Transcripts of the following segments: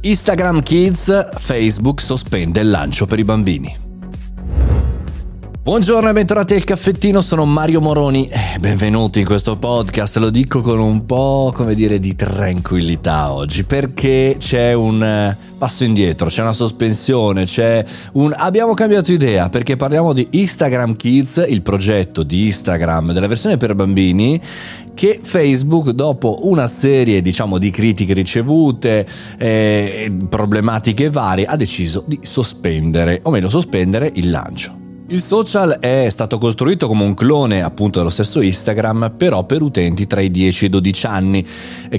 Instagram Kids, Facebook sospende il lancio per i bambini. Buongiorno e bentornati al caffettino, sono Mario Moroni. Benvenuti in questo podcast, lo dico con un po', di tranquillità oggi, perché c'è un passo indietro, c'è una sospensione, abbiamo cambiato idea, perché parliamo di Instagram Kids, il progetto di Instagram della versione per bambini, che Facebook, dopo una serie di critiche ricevute, problematiche varie, ha deciso di sospendere, o meglio sospendere il lancio. Il social è stato costruito come un clone appunto dello stesso Instagram, però per utenti tra i 10 e i 12 anni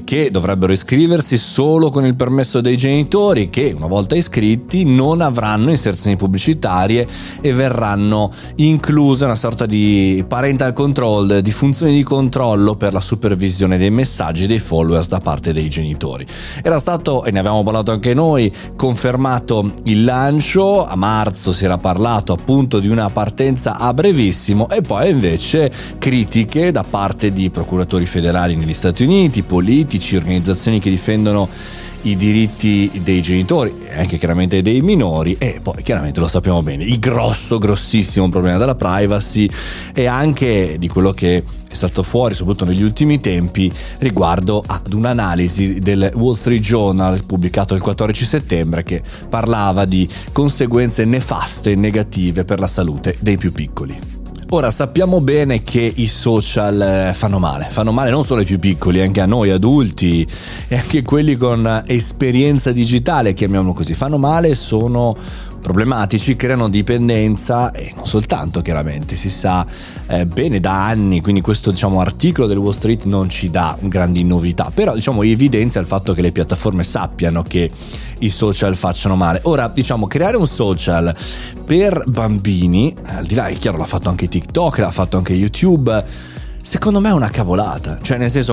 che dovrebbero iscriversi solo con il permesso dei genitori, che una volta iscritti non avranno inserzioni pubblicitarie e verranno incluse una sorta di parental control, di funzioni di controllo per la supervisione dei messaggi dei followers da parte dei genitori. Era stato, e ne avevamo parlato anche noi, confermato il lancio, a marzo si era parlato appunto di una partenza a brevissimo e poi invece critiche da parte di procuratori federali negli Stati Uniti, politici, organizzazioni che difendono i diritti dei genitori e anche chiaramente dei minori, e poi chiaramente lo sappiamo bene, il grossissimo problema della privacy e anche di quello che è stato fuori soprattutto negli ultimi tempi riguardo ad un'analisi del Wall Street Journal pubblicato il 14 settembre che parlava di conseguenze nefaste e negative per la salute dei più piccoli. Ora sappiamo bene che i social fanno male non solo ai più piccoli, anche a noi adulti e anche quelli con esperienza digitale, chiamiamolo così, fanno male, sono problematici, creano dipendenza e non soltanto, chiaramente si sa bene da anni, quindi questo articolo del Wall Street non ci dà grandi novità, però evidenzia il fatto che le piattaforme sappiano che i social facciano male. Ora creare un social per bambini, al di là è chiaro, l'ha fatto anche TikTok, l'ha fatto anche YouTube, secondo me è una cavolata,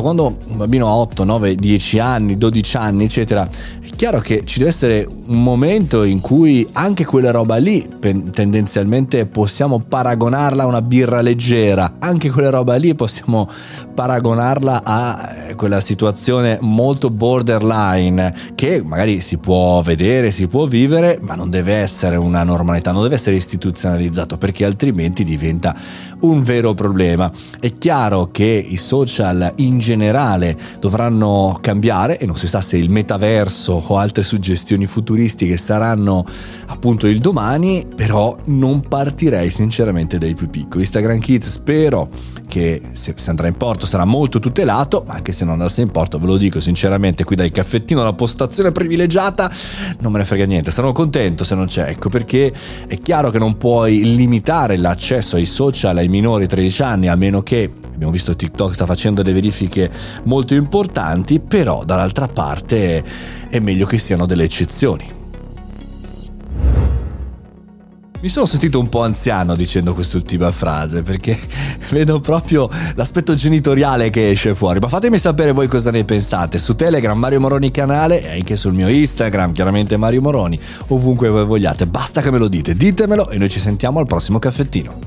quando un bambino ha 8, 9, 10 anni, 12 anni eccetera, è chiaro che ci deve essere un momento in cui anche quella roba lì, tendenzialmente possiamo paragonarla a una birra leggera, anche quella roba lì possiamo paragonarla a quella situazione molto borderline che magari si può vedere, si può vivere, ma non deve essere una normalità, non deve essere istituzionalizzato, perché altrimenti diventa un vero problema. È chiaro che i social in generale dovranno cambiare e non si sa se il metaverso o altre suggestioni futuristiche saranno appunto il domani, però non partirei sinceramente dai più piccoli. Instagram Kids spero che se andrà in porto sarà molto tutelato, ma anche se non andasse in porto, ve lo dico sinceramente, qui dal caffettino alla postazione privilegiata non me ne frega niente, sarò contento se non c'è, perché è chiaro che non puoi limitare l'accesso ai social ai minori 13 anni, a meno che abbiamo visto TikTok sta facendo delle verifiche molto importanti, però dall'altra parte è meglio che siano delle eccezioni. Mi sono sentito un po' anziano dicendo quest'ultima frase, perché vedo proprio l'aspetto genitoriale che esce fuori, ma fatemi sapere voi cosa ne pensate su Telegram Mario Moroni canale e anche sul mio Instagram chiaramente Mario Moroni, ovunque voi vogliate, basta che me lo dite, ditemelo e noi ci sentiamo al prossimo caffettino.